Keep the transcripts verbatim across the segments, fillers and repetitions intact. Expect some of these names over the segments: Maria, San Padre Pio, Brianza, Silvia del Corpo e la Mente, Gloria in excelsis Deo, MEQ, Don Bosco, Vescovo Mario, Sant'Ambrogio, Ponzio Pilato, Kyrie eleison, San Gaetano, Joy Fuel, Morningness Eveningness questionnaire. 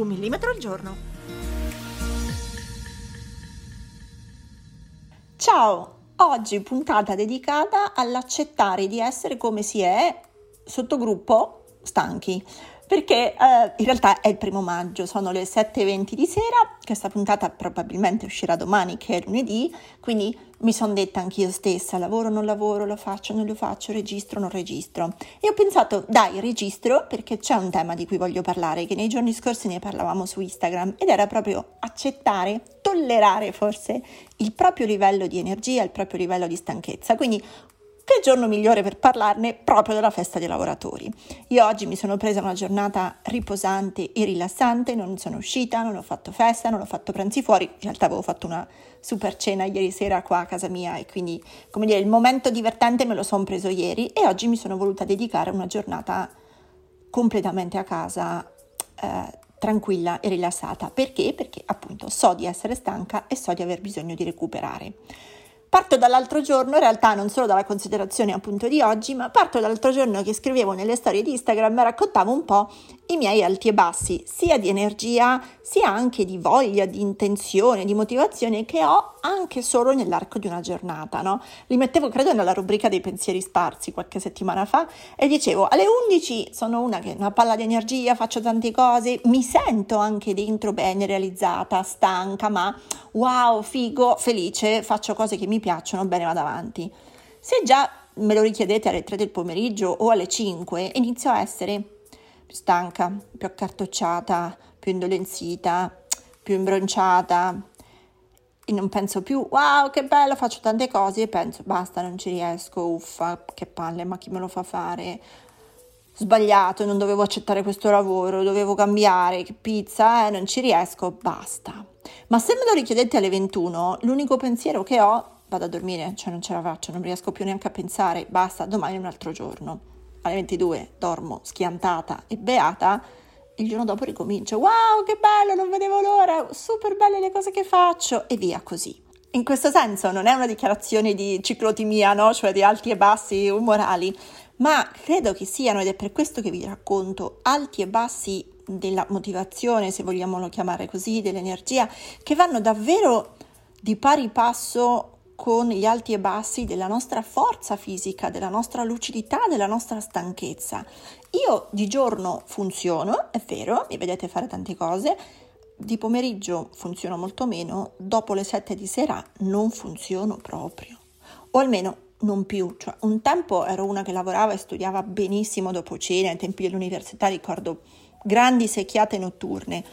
Un millimetro al giorno. Ciao! Oggi puntata dedicata all'accettare di essere come si è, sottogruppo stanchi, perché eh, in realtà è il primo maggio, sono le sette e venti di sera, questa puntata probabilmente uscirà domani che è lunedì, quindi mi sono detta anch'io stessa, lavoro, non lavoro, lo faccio, non lo faccio, registro, non registro. E ho pensato, dai, registro, perché c'è un tema di cui voglio parlare, che nei giorni scorsi ne parlavamo su Instagram, ed era proprio accettare, tollerare forse, il proprio livello di energia, il proprio livello di stanchezza. Quindi, che giorno migliore per parlarne proprio della festa dei lavoratori. Io oggi mi sono presa una giornata riposante e rilassante, non sono uscita, non ho fatto festa, non ho fatto pranzi fuori, in realtà avevo fatto una super cena ieri sera qua a casa mia e quindi, come dire, il momento divertente me lo sono preso ieri e oggi mi sono voluta dedicare una giornata completamente a casa, eh, tranquilla e rilassata. Perché? Perché appunto so di essere stanca e so di aver bisogno di recuperare. Parto dall'altro giorno, in realtà non solo dalla considerazione appunto di oggi, ma parto dall'altro giorno che scrivevo nelle storie di Instagram e raccontavo un po' i miei alti e bassi, sia di energia, sia anche di voglia, di intenzione, di motivazione che ho anche solo nell'arco di una giornata, no? Li mettevo, credo, nella rubrica dei pensieri sparsi qualche settimana fa e dicevo alle undici sono una che è una palla di energia, faccio tante cose, mi sento anche dentro bene, realizzata, stanca, ma wow, figo, felice, faccio cose che mi piacciono, bene, vado avanti. Se già me lo richiedete alle tre del pomeriggio o alle cinque, inizio a essere più stanca, più accartocciata, più indolenzita, più imbronciata e non penso più wow che bello, faccio tante cose e penso basta, non ci riesco, uffa, che palle, ma chi me lo fa fare, sbagliato, non dovevo accettare questo lavoro, dovevo cambiare, che pizza, eh, non ci riesco, basta. Ma se me lo richiedete alle ventuno, l'unico pensiero che ho, vado a dormire, cioè non ce la faccio, non riesco più neanche a pensare, basta, domani è un altro giorno. Alle ventidue dormo schiantata e beata, il giorno dopo ricomincio, wow che bello, non vedevo l'ora, super belle le cose che faccio e via così. In questo senso non è una dichiarazione di ciclotimia, no? Cioè di alti e bassi umorali, ma credo che siano, ed è per questo che vi racconto, alti e bassi della motivazione, se vogliamo chiamare così, dell'energia, che vanno davvero di pari passo con gli alti e bassi della nostra forza fisica, della nostra lucidità, della nostra stanchezza. Io di giorno funziono, è vero, mi vedete fare tante cose, di pomeriggio funziono molto meno, dopo le sette di sera non funziono proprio, o almeno non più, cioè un tempo ero una che lavorava e studiava benissimo dopo cena, ai tempi dell'università ricordo grandi secchiate notturne,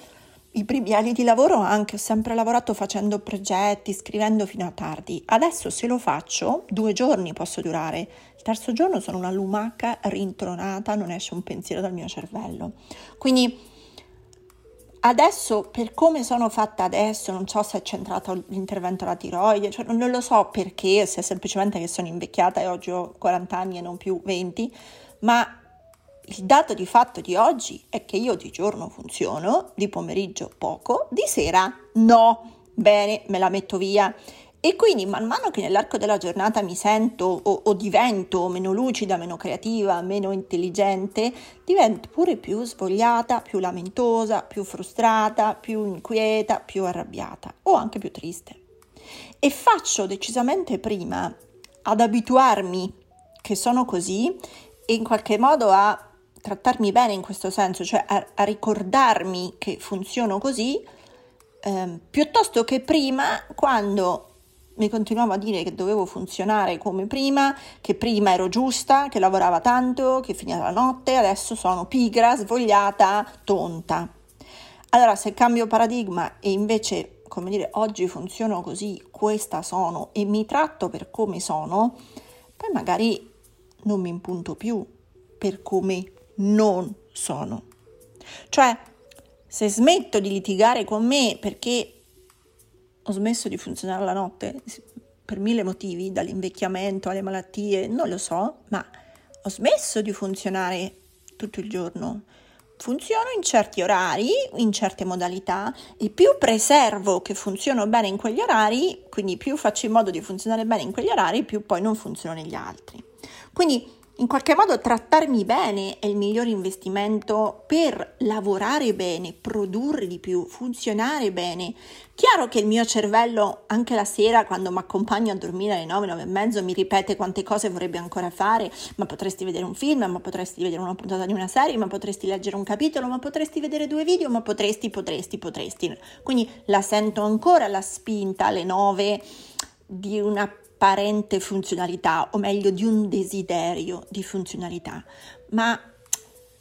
i primi anni di lavoro anche, ho sempre lavorato facendo progetti, scrivendo fino a tardi, adesso se lo faccio due giorni posso durare, il terzo giorno sono una lumaca rintronata, non esce un pensiero dal mio cervello, quindi adesso, per come sono fatta adesso, non so se è centrato l'intervento alla tiroide, cioè non lo so perché, se è semplicemente che sono invecchiata e oggi ho quaranta anni e non più venti, ma il dato di fatto di oggi è che io di giorno funziono, di pomeriggio poco, di sera no, bene, me la metto via. E quindi man mano che nell'arco della giornata mi sento o, o divento meno lucida, meno creativa, meno intelligente, divento pure più svogliata, più lamentosa, più frustrata, più inquieta, più arrabbiata o anche più triste. E faccio decisamente prima ad abituarmi che sono così e in qualche modo a trattarmi bene in questo senso, cioè a, a ricordarmi che funziono così, ehm, piuttosto che prima quando mi continuavo a dire che dovevo funzionare come prima, che prima ero giusta, che lavorava tanto, che finiva la notte, adesso sono pigra, svogliata, tonta. Allora, se cambio paradigma e invece, come dire, oggi funziono così, questa sono e mi tratto per come sono, poi magari non mi impunto più per come non sono. Cioè, se smetto di litigare con me perché ho smesso di funzionare la notte, per mille motivi, dall'invecchiamento alle malattie, non lo so, ma ho smesso di funzionare tutto il giorno. Funziono in certi orari, in certe modalità, e più preservo che funziono bene in quegli orari, quindi più faccio in modo di funzionare bene in quegli orari, più poi non funziono negli altri. Quindi in qualche modo trattarmi bene è il miglior investimento per lavorare bene, produrre di più, funzionare bene. Chiaro che il mio cervello anche la sera, quando mi accompagno a dormire alle nove, nove e mezzo, mi ripete quante cose vorrebbe ancora fare. Ma potresti vedere un film, ma potresti vedere una puntata di una serie, ma potresti leggere un capitolo, ma potresti vedere due video, ma potresti, potresti, potresti. Quindi la sento ancora la spinta alle nove di una apparente funzionalità, o meglio di un desiderio di funzionalità, ma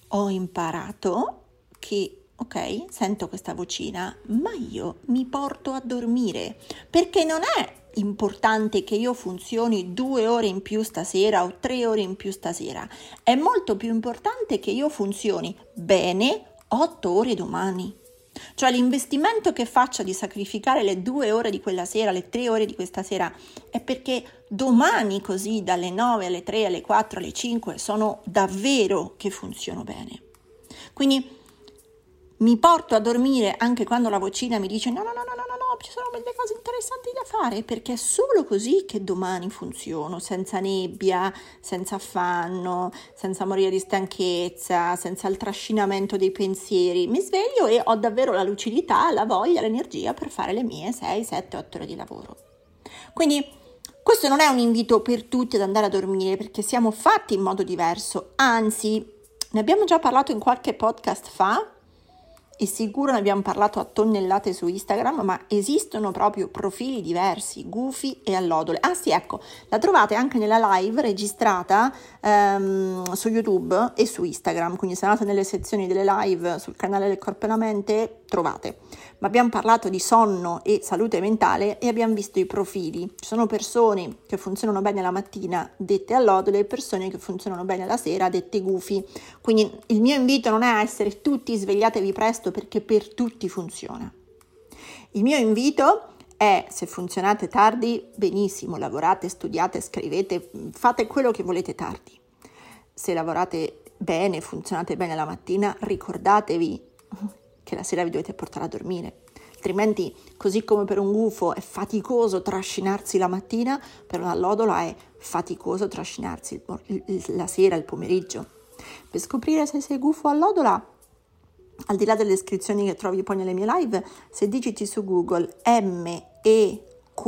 ho imparato che ok, sento questa vocina, ma io mi porto a dormire, perché non è importante che io funzioni due ore in più stasera o tre ore in più stasera, è molto più importante che io funzioni bene otto ore domani. Cioè l'investimento che faccio di sacrificare le due ore di quella sera, le tre ore di questa sera, è perché domani così dalle nove alle tre, alle quattro, alle cinque sono davvero che funziono bene. Quindi mi porto a dormire anche quando la vocina mi dice no, no, no, no, no, no, ci sono delle cose interessanti da fare, perché è solo così che domani funziono, senza nebbia, senza affanno, senza morire di stanchezza, senza il trascinamento dei pensieri. Mi sveglio e ho davvero la lucidità, la voglia, l'energia per fare le mie sei, sette, otto ore di lavoro. Quindi questo non è un invito per tutti ad andare a dormire, perché siamo fatti in modo diverso, anzi ne abbiamo già parlato in qualche podcast fa, e sicuro ne abbiamo parlato a tonnellate su Instagram, ma esistono proprio profili diversi, gufi e allodole. Ah sì, ecco, la trovate anche nella live registrata ehm, su YouTube e su Instagram, quindi se andate nelle sezioni delle live sul canale del Corpo e la Mente trovate. Ma abbiamo parlato di sonno e salute mentale e abbiamo visto i profili. Ci sono persone che funzionano bene la mattina, dette allodole, e persone che funzionano bene la sera, dette gufi. Quindi il mio invito non è a essere tutti svegliatevi presto perché per tutti funziona. Il mio invito è, se funzionate tardi, benissimo, lavorate, studiate, scrivete, fate quello che volete tardi. Se lavorate bene, funzionate bene la mattina, ricordatevi che la sera vi dovete portare a dormire, altrimenti così come per un gufo è faticoso trascinarsi la mattina, per un'allodola è faticoso trascinarsi il, il, la sera, il pomeriggio. Per scoprire se sei gufo o allodola, al di là delle descrizioni che trovi poi nelle mie live, se digiti su Google M E Q,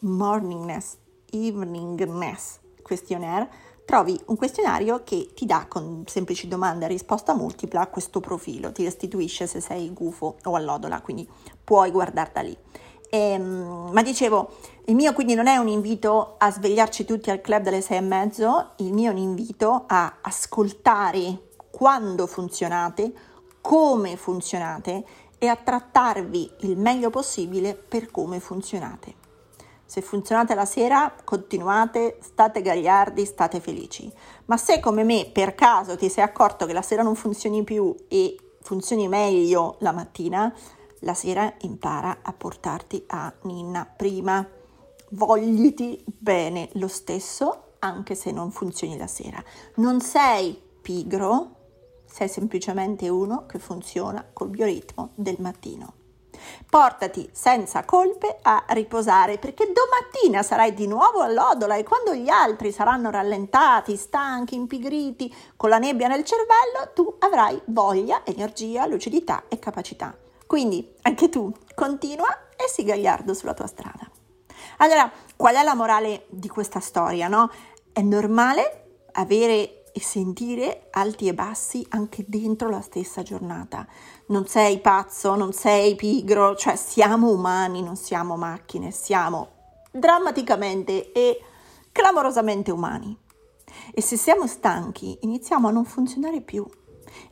Morningness Eveningness questionnaire, trovi un questionario che ti dà con semplici domande e risposta multipla questo profilo, ti restituisce se sei gufo o allodola, quindi puoi guardarla lì. E, ma dicevo, il mio quindi non è un invito a svegliarci tutti al club delle sei e mezzo, il mio è un invito a ascoltare quando funzionate, come funzionate e a trattarvi il meglio possibile per come funzionate. Se funzionate la sera, continuate, state gagliardi, state felici. Ma se come me per caso ti sei accorto che la sera non funzioni più e funzioni meglio la mattina, la sera impara a portarti a ninna prima. Vogliti bene lo stesso anche se non funzioni la sera. Non sei pigro, sei semplicemente uno che funziona col bioritmo del mattino. Portati senza colpe a riposare, perché domattina sarai di nuovo allodola e quando gli altri saranno rallentati, stanchi, impigriti, con la nebbia nel cervello, tu avrai voglia, energia, lucidità e capacità. Quindi anche tu continua e sii gagliardo sulla tua strada. Allora, qual è la morale di questa storia, no? È normale avere e sentire alti e bassi anche dentro la stessa giornata. Non sei pazzo, non sei pigro, cioè siamo umani, non siamo macchine, siamo drammaticamente e clamorosamente umani. E se siamo stanchi, iniziamo a non funzionare più.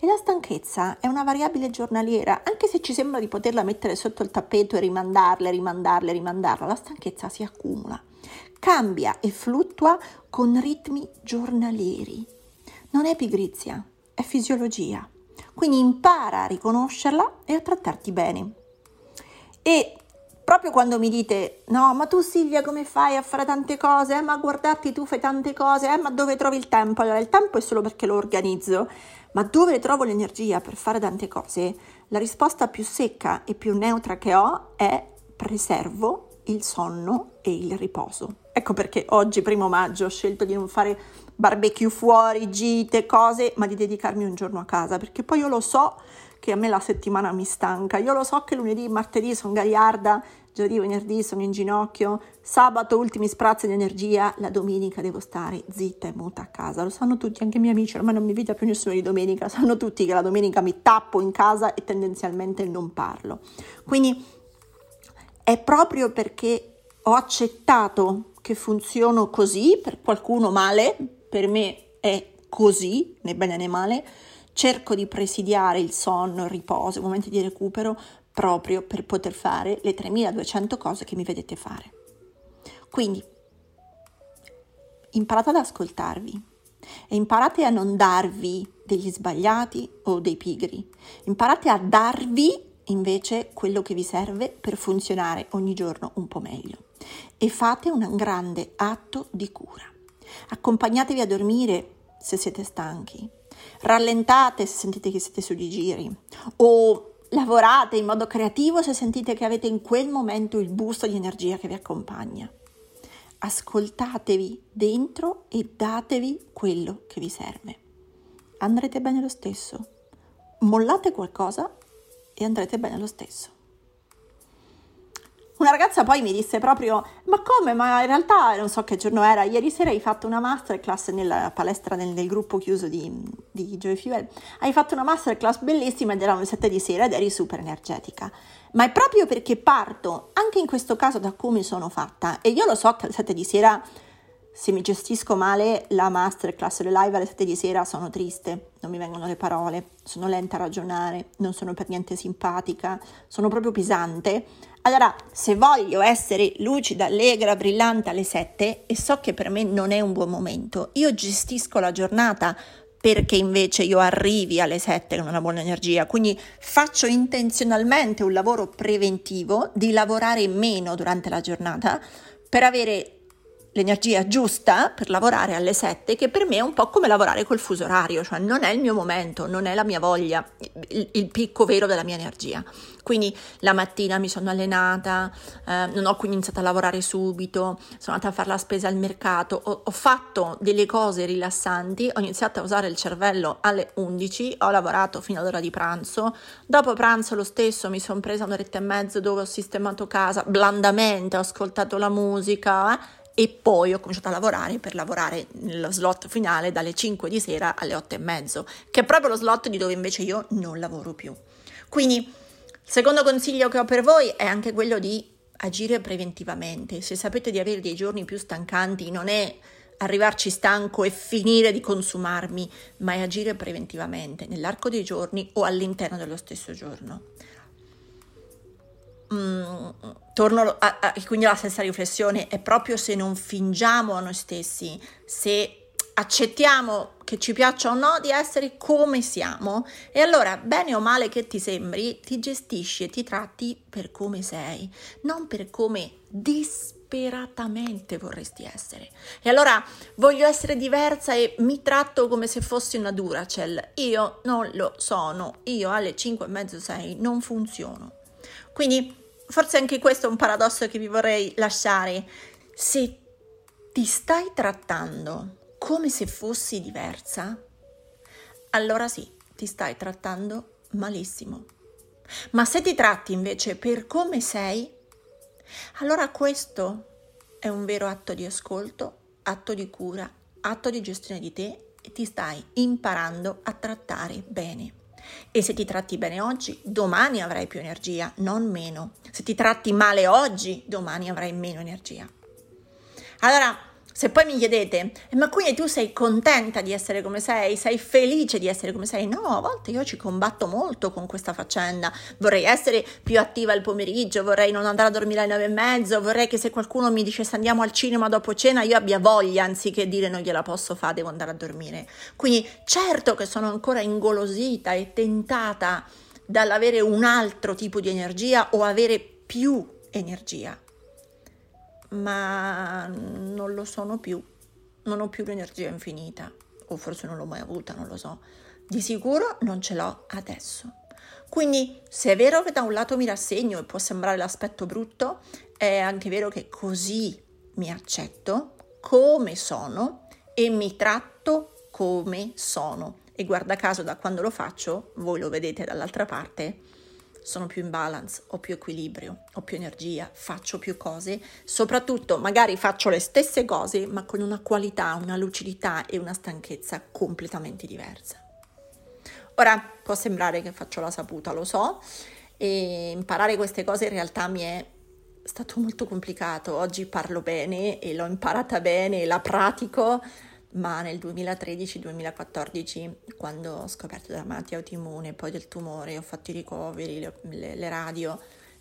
E la stanchezza è una variabile giornaliera, anche se ci sembra di poterla mettere sotto il tappeto e rimandarla, rimandarla, rimandarla, la stanchezza si accumula, cambia e fluttua con ritmi giornalieri. Non è pigrizia, è fisiologia. quindi impara a riconoscerla e a trattarti bene. E proprio quando mi dite, no, ma tu Silvia come fai a fare tante cose, eh, ma a guardarti tu fai tante cose, eh, ma dove trovi il tempo? Allora il tempo è solo perché lo organizzo, ma dove trovo l'energia per fare tante cose? La risposta più secca e più neutra che ho è preservo il sonno e il riposo. Ecco perché oggi, primo maggio, ho scelto di non fare barbecue fuori, gite, cose, ma di dedicarmi un giorno a casa, perché poi io lo so che a me la settimana mi stanca, io lo so che lunedì, martedì sono gagliarda, giovedì, venerdì sono in ginocchio, sabato ultimi sprazzi di energia, la domenica devo stare zitta e muta a casa, lo sanno tutti, anche i miei amici, ormai non mi invita più nessuno di domenica, sanno tutti che la domenica mi tappo in casa e tendenzialmente non parlo. Quindi è proprio perché ho accettato che funziono così, per qualcuno male, per me è così, né bene né male, cerco di presidiare il sonno, il riposo, i momenti di recupero proprio per poter fare le tremiladuecento cose che mi vedete fare. Quindi imparate ad ascoltarvi e imparate a non darvi degli sbagliati o dei pigri, imparate a darvi invece quello che vi serve per funzionare ogni giorno un po' meglio e fate un grande atto di cura. Accompagnatevi a dormire se siete stanchi, rallentate se sentite che siete su di giri o lavorate in modo creativo se sentite che avete in quel momento il boost di energia che vi accompagna. Ascoltatevi dentro e datevi quello che vi serve. Andrete bene lo stesso. Mollate qualcosa e andrete bene lo stesso. Una ragazza poi mi disse proprio, ma come? Ma in realtà non so che giorno era, ieri sera hai fatto una masterclass nella palestra, nel, nel gruppo chiuso di, di Joy Fuel, hai fatto una masterclass bellissima ed erano le sette di sera ed eri super energetica. Ma è proprio perché parto, anche in questo caso, da come sono fatta, e io lo so che alle sette di sera, se mi gestisco male la masterclass, le live alle sette di sera, sono triste, non mi vengono le parole, sono lenta a ragionare, non sono per niente simpatica, sono proprio pesante. Allora, se voglio essere lucida, allegra, brillante alle sette e so che per me non è un buon momento, io gestisco la giornata perché invece io arrivi alle sette con una buona energia, quindi faccio intenzionalmente un lavoro preventivo di lavorare meno durante la giornata per avere l'energia giusta per lavorare alle sette, che per me è un po' come lavorare col fuso orario, cioè non è il mio momento, non è la mia voglia, il, il picco vero della mia energia. Quindi la mattina mi sono allenata, eh, non ho quindi iniziato a lavorare subito, sono andata a fare la spesa al mercato, ho, ho fatto delle cose rilassanti, ho iniziato a usare il cervello alle undici, ho lavorato fino all'ora di pranzo, dopo pranzo lo stesso mi sono presa un'oretta e mezzo dove ho sistemato casa, blandamente ho ascoltato la musica, eh, e poi ho cominciato a lavorare per lavorare nello slot finale dalle cinque di sera alle otto e mezzo, che è proprio lo slot di dove invece io non lavoro più. Quindi il secondo consiglio che ho per voi è anche quello di agire preventivamente. Se sapete di avere dei giorni più stancanti, non è arrivarci stanco e finire di consumarmi, ma è agire preventivamente nell'arco dei giorni o all'interno dello stesso giorno. Mm, torno a, a, quindi alla stessa riflessione, è proprio se non fingiamo a noi stessi, se accettiamo che ci piaccia o no di essere come siamo, e allora bene o male che ti sembri, ti gestisci e ti tratti per come sei, non per come disperatamente vorresti essere. E allora voglio essere diversa e mi tratto come se fossi una Duracell, io non lo sono, io alle cinque e mezzo, sei non funziono. Quindi forse anche questo è un paradosso che vi vorrei lasciare. Se ti stai trattando come se fossi diversa, allora sì, ti stai trattando malissimo. Ma se ti tratti invece per come sei, allora questo è un vero atto di ascolto, atto di cura, atto di gestione di te e ti stai imparando a trattare bene. E se ti tratti bene oggi, domani avrai più energia, non meno. Se ti tratti male oggi, domani avrai meno energia. Allora, Se poi mi chiedete, ma quindi tu sei contenta di essere come sei? Sei felice di essere come sei? No, a volte io ci combatto molto con questa faccenda. Vorrei essere più attiva il pomeriggio, vorrei non andare a dormire alle nove e mezzo, vorrei che se qualcuno mi dicesse andiamo al cinema dopo cena, io abbia voglia, anziché dire non gliela posso fare, devo andare a dormire. Quindi certo che sono ancora ingolosita e tentata dall'avere un altro tipo di energia o avere più energia. Ma non lo sono più, non ho più l'energia infinita, o forse non l'ho mai avuta, non lo so, di sicuro non ce l'ho adesso. Quindi se è vero che da un lato mi rassegno e può sembrare l'aspetto brutto, è anche vero che così mi accetto come sono e mi tratto come sono. E guarda caso da quando lo faccio, voi lo vedete dall'altra parte, sono più in balance, ho più equilibrio, ho più energia, faccio più cose, soprattutto magari faccio le stesse cose ma con una qualità, una lucidità e una stanchezza completamente diversa. Ora può sembrare che faccio la saputa, lo so, e imparare queste cose in realtà mi è stato molto complicato. Oggi parlo bene e l'ho imparata bene e la pratico, ma nel duemilatredici duemilaquattordici, quando ho scoperto della malattia autoimmune, poi del tumore, ho fatto i ricoveri, le, le, le radio,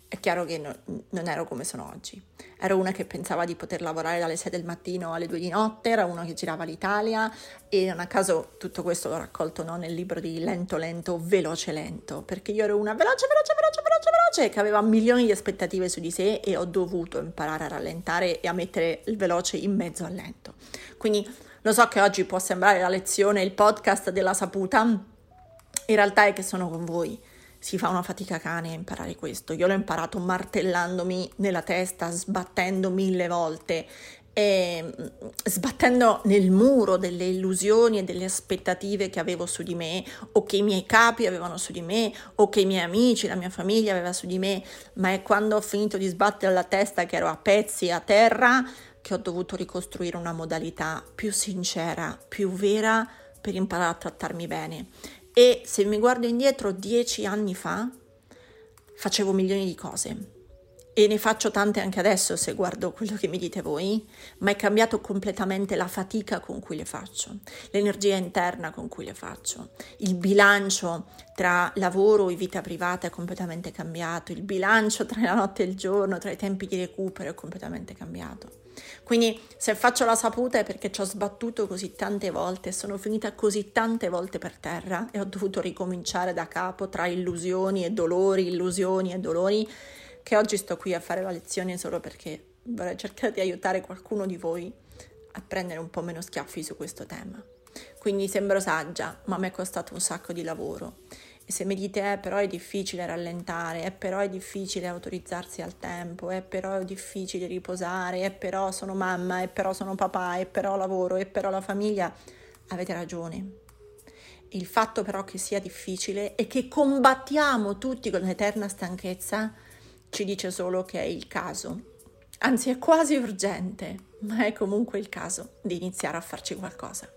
è chiaro che no, non ero come sono oggi. Ero una che pensava di poter lavorare dalle sei del mattino alle due di notte, era una che girava l'Italia, e non a caso tutto questo l'ho raccolto, no, nel libro di Lento Lento, Veloce Lento, perché io ero una veloce, veloce, veloce, veloce, veloce, che aveva milioni di aspettative su di sé, e ho dovuto imparare a rallentare e a mettere il veloce in mezzo al lento. Quindi lo so che oggi può sembrare la lezione, il podcast della saputa, in realtà è che sono con voi. Si fa una fatica cane a imparare questo. Io l'ho imparato martellandomi nella testa, sbattendo mille volte, e sbattendo nel muro delle illusioni e delle aspettative che avevo su di me, o che i miei capi avevano su di me, o che i miei amici, la mia famiglia aveva su di me, ma è quando ho finito di sbattere la testa, che ero a pezzi, a terra, che ho dovuto ricostruire una modalità più sincera, più vera, per imparare a trattarmi bene. E se mi guardo indietro, dieci anni fa facevo milioni di cose, e ne faccio tante anche adesso se guardo quello che mi dite voi, ma è cambiato completamente la fatica con cui le faccio, l'energia interna con cui le faccio, il bilancio tra lavoro e vita privata è completamente cambiato, il bilancio tra la notte e il giorno, tra i tempi di recupero è completamente cambiato. Quindi se faccio la saputa è perché ci ho sbattuto così tante volte, sono finita così tante volte per terra e ho dovuto ricominciare da capo tra illusioni e dolori, illusioni e dolori, che oggi sto qui a fare la lezione solo perché vorrei cercare di aiutare qualcuno di voi a prendere un po' meno schiaffi su questo tema. Quindi sembro saggia, ma mi è costato un sacco di lavoro. E se mi dite, eh, però è difficile rallentare, è eh, però è difficile autorizzarsi al tempo, è eh, però è difficile riposare, è eh, però sono mamma, è eh, però sono papà, è eh, però lavoro, è eh, però la famiglia, avete ragione. Il fatto però che sia difficile e che combattiamo tutti con l'eterna stanchezza ci dice solo che è il caso, anzi è quasi urgente, ma è comunque il caso di iniziare a farci qualcosa.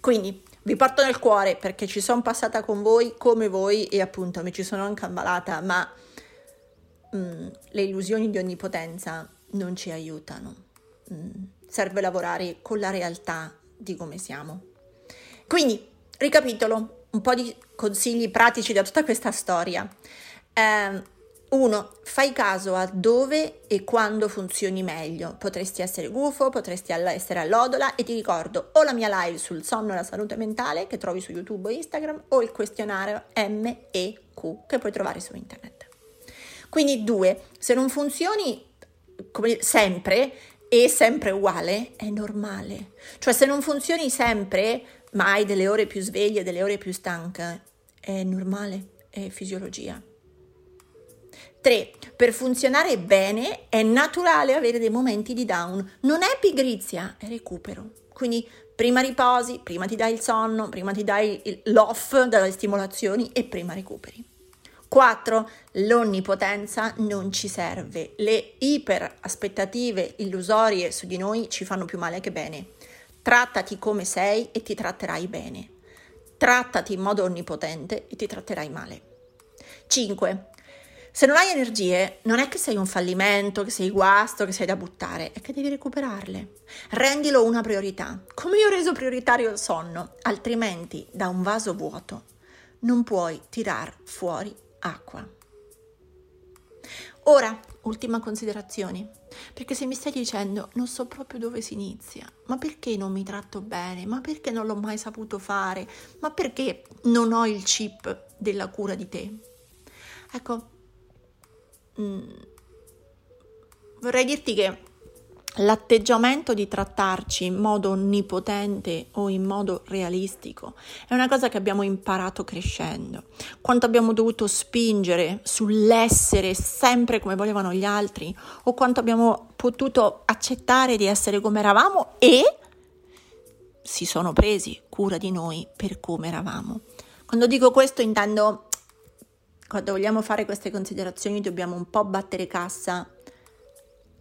Quindi vi porto nel cuore perché ci sono passata con voi come voi, e appunto mi ci sono anche ammalata, ma mm, le illusioni di onnipotenza non ci aiutano. Mm, serve lavorare con la realtà di come siamo. Quindi, ricapitolo, un po' di consigli pratici da tutta questa storia. Eh, Uno, fai caso a dove e quando funzioni meglio. Potresti essere gufo, potresti essere allodola, e ti ricordo o la mia live sul sonno e la salute mentale che trovi su YouTube o Instagram, o il questionario M E Q che puoi trovare su internet. Quindi due, se non funzioni come sempre e sempre uguale è normale. Cioè se non funzioni sempre ma hai delle ore più sveglie, delle ore più stanche, è normale, è fisiologia. Tre, per funzionare bene è naturale avere dei momenti di down, non è pigrizia, è recupero. Quindi prima riposi, prima ti dai il sonno, prima ti dai il, l'off dalle stimolazioni e prima recuperi. Quattro, l'onnipotenza non ci serve, le iper aspettative illusorie su di noi ci fanno più male che bene. Trattati come sei e ti tratterai bene, trattati in modo onnipotente e ti tratterai male. Cinque, Se non hai energie, non è che sei un fallimento, che sei guasto, che sei da buttare, è che devi recuperarle. Rendilo una priorità, come io ho reso prioritario il sonno, altrimenti da un vaso vuoto non puoi tirar fuori acqua. Ora, ultima considerazione, perché se mi stai dicendo non so proprio dove si inizia, ma perché non mi tratto bene, ma perché non l'ho mai saputo fare, ma perché non ho il chip della cura di te? Ecco, Mm. vorrei dirti che l'atteggiamento di trattarci in modo onnipotente o in modo realistico è una cosa che abbiamo imparato crescendo. Quanto abbiamo dovuto spingere sull'essere sempre come volevano gli altri, o quanto abbiamo potuto accettare di essere come eravamo e si sono presi cura di noi per come eravamo. Quando dico questo intendo, quando vogliamo fare queste considerazioni dobbiamo un po' battere cassa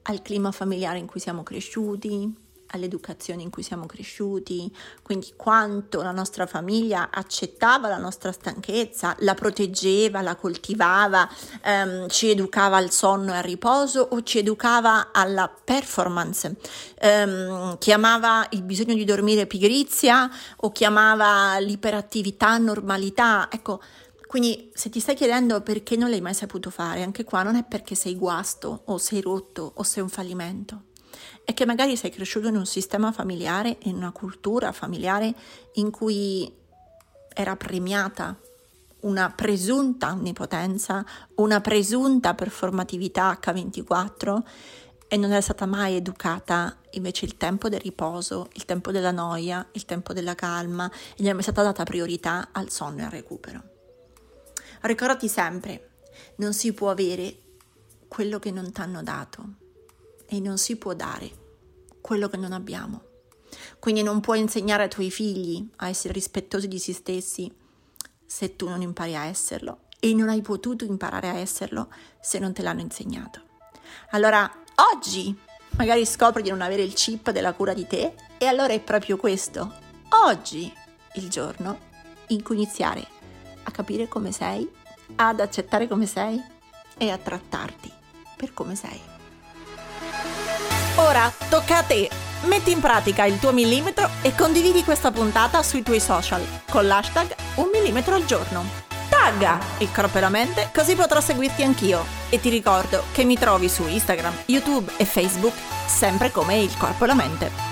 al clima familiare in cui siamo cresciuti, all'educazione in cui siamo cresciuti, quindi quanto la nostra famiglia accettava la nostra stanchezza, la proteggeva, la coltivava, ehm, ci educava al sonno e al riposo o ci educava alla performance, ehm, chiamava il bisogno di dormire pigrizia o chiamava l'iperattività normalità, ecco. Quindi se ti stai chiedendo perché non l'hai mai saputo fare, anche qua non è perché sei guasto o sei rotto o sei un fallimento, è che magari sei cresciuto in un sistema familiare, in una cultura familiare in cui era premiata una presunta onnipotenza, una presunta performatività acca ventiquattro e non è stata mai educata invece il tempo del riposo, il tempo della noia, il tempo della calma e gli è mai stata data priorità al sonno e al recupero. Ricordati sempre, non si può avere quello che non t'hanno dato e non si può dare quello che non abbiamo. Quindi non puoi insegnare ai tuoi figli a essere rispettosi di se stessi se tu non impari a esserlo e non hai potuto imparare a esserlo se non te l'hanno insegnato. Allora oggi magari scopri di non avere il chip della cura di te e allora è proprio questo, oggi il giorno in cui iniziare a capire come sei, ad accettare come sei e a trattarti per come sei. Ora tocca a te! Metti in pratica il tuo millimetro e condividi questa puntata sui tuoi social con l'hashtag un millimetro al giorno. Tagga il corpo e la mente così potrò seguirti anch'io e ti ricordo che mi trovi su Instagram, YouTube e Facebook sempre come il corpo e la mente.